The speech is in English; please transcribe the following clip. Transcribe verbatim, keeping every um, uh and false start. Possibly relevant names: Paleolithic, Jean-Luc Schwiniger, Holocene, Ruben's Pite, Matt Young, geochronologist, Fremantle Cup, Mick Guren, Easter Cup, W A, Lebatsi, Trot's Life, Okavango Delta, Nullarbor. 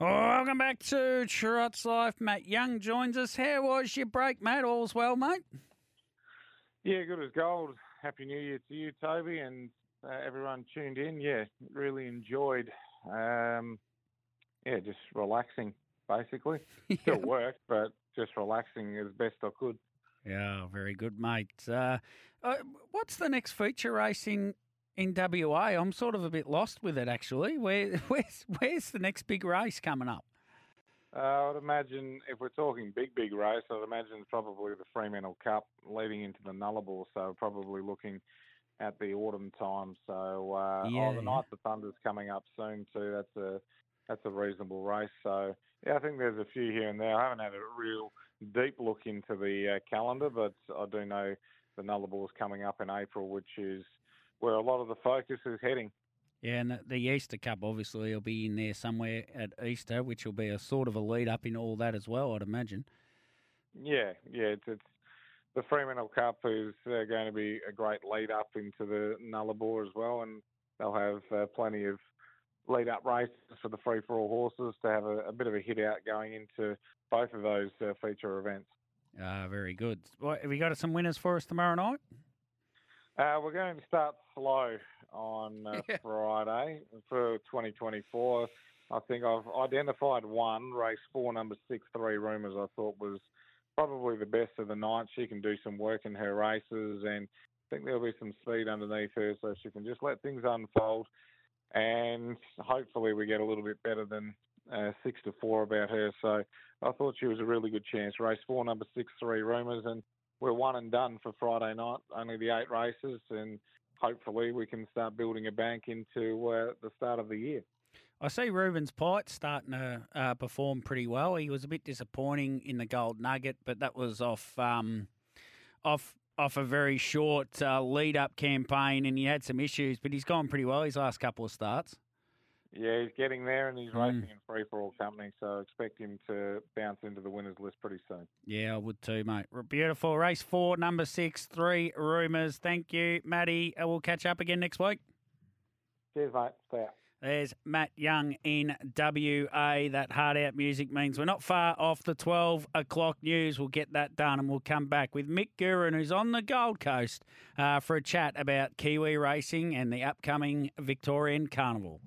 Welcome back to Trot's Life. Matt Young joins us. How was your break, Matt? All's well, mate? Yeah, good as gold. Happy New Year to you, Toby, and uh, everyone tuned in. Yeah, really enjoyed. Um, yeah, just relaxing, basically. Still worked, but just relaxing as best I could. Yeah, very good, mate. Uh, uh, what's the next feature race in, in W A? I'm sort of a bit lost with it, actually. Where where's, where's the next big race coming up? Uh, I would imagine, if we're talking big, big race, I would imagine probably the Fremantle Cup leading into the Nullarbor, so probably looking at the autumn time. So uh, yeah, oh, the Night of Thunder's coming up soon too. That's a that's a reasonable race. So yeah, I think there's a few here and there. I haven't had a real deep look into the uh, calendar, but I do know the Nullabor's coming up in April, which is where a lot of the focus is heading. Yeah, and the Easter Cup obviously will be in there somewhere at Easter, which will be a sort of a lead up in all that as well, I'd imagine. Yeah, yeah, it's, it's the Fremantle Cup is uh, going to be a great lead up into the Nullarbor as well, and they'll have uh, plenty of lead up races for the free for all horses to have a, a bit of a hit out going into both of those uh, feature events. Ah, uh, very good. Well, have you got some winners for us tomorrow night? Uh, we're going to start slow on uh, yeah. Friday for twenty twenty-four. I think I've identified one, race four, number six, Three Rumours, I thought was probably the best of the night. She can do some work in her races, and I think there'll be some speed underneath her, so she can just let things unfold. And hopefully we get a little bit better than uh, six to four about her. So I thought she was a really good chance. Race four, number six, Three Rumours, and we're one and done for Friday night, only the eight races, and hopefully we can start building a bank into uh, the start of the year. I see Ruben's Pite starting to uh, perform pretty well. He was a bit disappointing in the Gold Nugget, but that was off um, off off a very short uh, lead-up campaign, and he had some issues, but he's gone pretty well his last couple of starts. Yeah, he's getting there, and he's mm. racing in free-for-all company, so expect him to bounce into the winners list pretty soon. Yeah, I would too, mate. Beautiful. Race four, number six, Three Rumours. Thank you, Matty. We'll catch up again next week. Cheers, mate. Stay out. There's Matt Young in W A. That hard-out music means we're not far off the twelve o'clock news. We'll get that done, and we'll come back with Mick Guren, who's on the Gold Coast, uh, for a chat about Kiwi racing and the upcoming Victorian Carnival.